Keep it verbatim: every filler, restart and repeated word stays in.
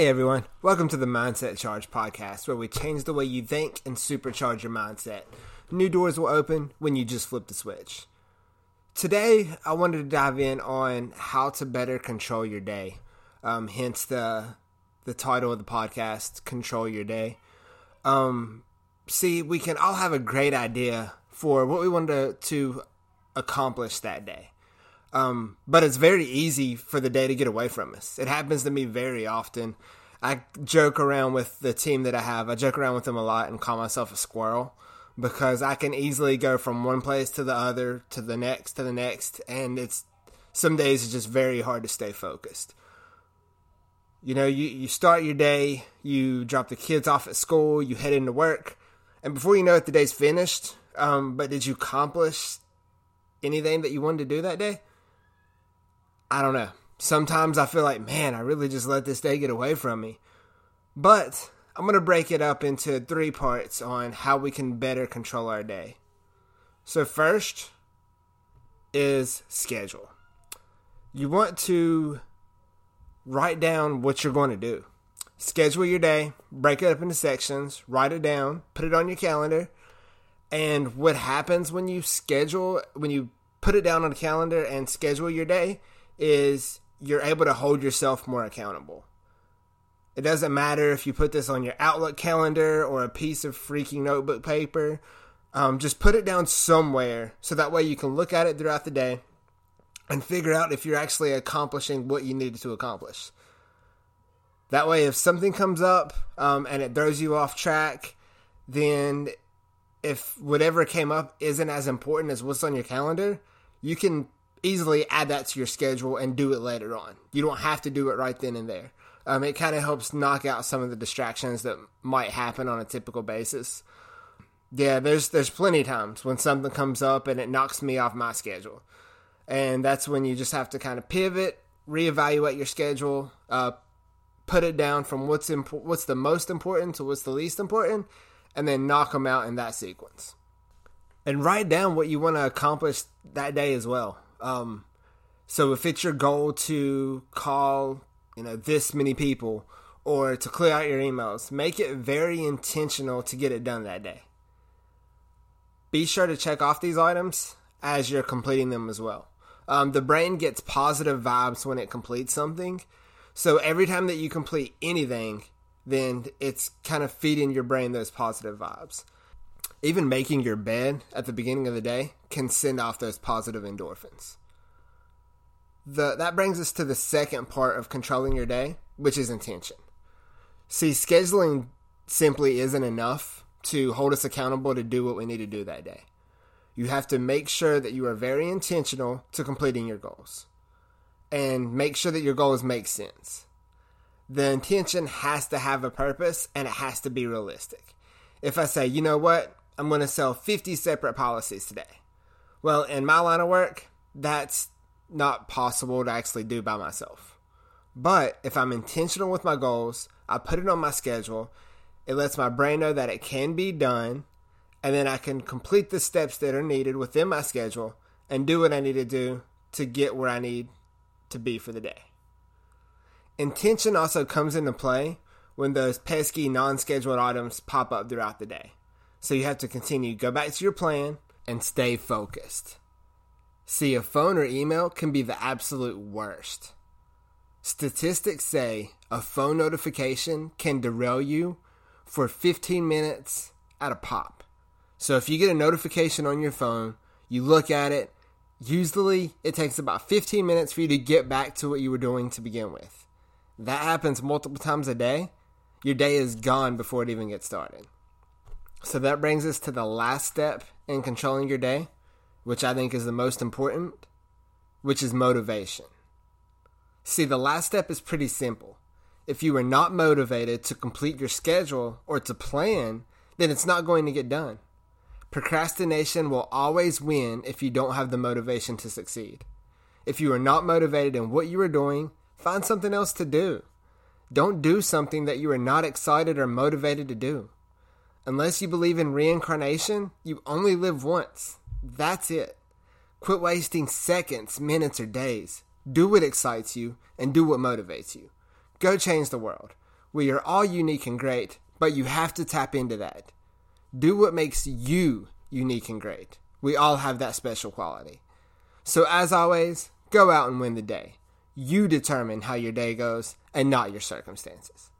Hey everyone, welcome to the Mindset Charge podcast, where we change the way you think and supercharge your mindset. New doors will open when you just flip the switch. Today, I wanted to dive in on how to better control your day, um, hence the the title of the podcast, Control Your Day. Um, see, we can all have a great idea for what we want to, to accomplish that day. Um, but it's very easy for the day to get away from us. It happens to me very often. I joke around with the team that I have. I joke around with them a lot and call myself a squirrel because I can easily go from one place to the other, to the next, to the next. And it's some days it's just very hard to stay focused. You know, you, you start your day, you drop the kids off at school, you head into work. And before you know it, the day's finished. Um, but did you accomplish anything that you wanted to do that day? I don't know. Sometimes I feel like, man, I really just let this day get away from me. But I'm going to break it up into three parts on how we can better control our day. So first is schedule. You want to write down what you're going to do. Schedule your day, break it up into sections, write it down, put it on your calendar. And what happens when you schedule, when you put it down on a calendar and schedule your day, is you're able to hold yourself more accountable. It doesn't matter if you put this on your Outlook calendar or a piece of freaking notebook paper. Um, just put it down somewhere so that way you can look at it throughout the day and figure out if you're actually accomplishing what you needed to accomplish. That way, if something comes up um, and it throws you off track, then if whatever came up isn't as important as what's on your calendar, you can easily add that to your schedule and do it later on. You don't have to do it right then and there. Um, it kind of helps knock out some of the distractions that might happen on a typical basis. Yeah, there's there's plenty of times when something comes up and it knocks me off my schedule. And that's when you just have to kind of pivot, reevaluate your schedule, uh, put it down from what's imp- what's the most important to what's the least important, and then knock them out in that sequence. And write down what you want to accomplish that day as well. Um, so if it's your goal to call, you know, this many people or to clear out your emails, make it very intentional to get it done that day. Be sure to check off these items as you're completing them as well. Um, the brain gets positive vibes when it completes something. So every time that you complete anything, then it's kind of feeding your brain those positive vibes. Even making your bed at the beginning of the day can send off those positive endorphins. The, that brings us to the second part of controlling your day, which is intention. See, scheduling simply isn't enough to hold us accountable to do what we need to do that day. You have to make sure that you are very intentional to completing your goals. And make sure that your goals make sense. The intention has to have a purpose and it has to be realistic. If I say, you know what, I'm going to sell fifty separate policies today. Well, in my line of work, that's not possible to actually do by myself. But if I'm intentional with my goals, I put it on my schedule, it lets my brain know that it can be done, and then I can complete the steps that are needed within my schedule and do what I need to do to get where I need to be for the day. Intention also comes into play when those pesky non-scheduled items pop up throughout the day. So you have to continue, go back to your plan, and stay focused. See, a phone or email can be the absolute worst. Statistics say a phone notification can derail you for fifteen minutes at a pop. So if you get a notification on your phone, you look at it, usually it takes about fifteen minutes for you to get back to what you were doing to begin with. That happens multiple times a day. Your day is gone before it even gets started. So that brings us to the last step in controlling your day, which I think is the most important, which is motivation. See, the last step is pretty simple. If you are not motivated to complete your schedule or to plan, then it's not going to get done. Procrastination will always win if you don't have the motivation to succeed. If you are not motivated in what you are doing, find something else to do. Don't do something that you are not excited or motivated to do. Unless you believe in reincarnation, you only live once. That's it. Quit wasting seconds, minutes, or days. Do what excites you and do what motivates you. Go change the world. We are all unique and great, but you have to tap into that. Do what makes you unique and great. We all have that special quality. So as always, go out and win the day. You determine how your day goes and not your circumstances.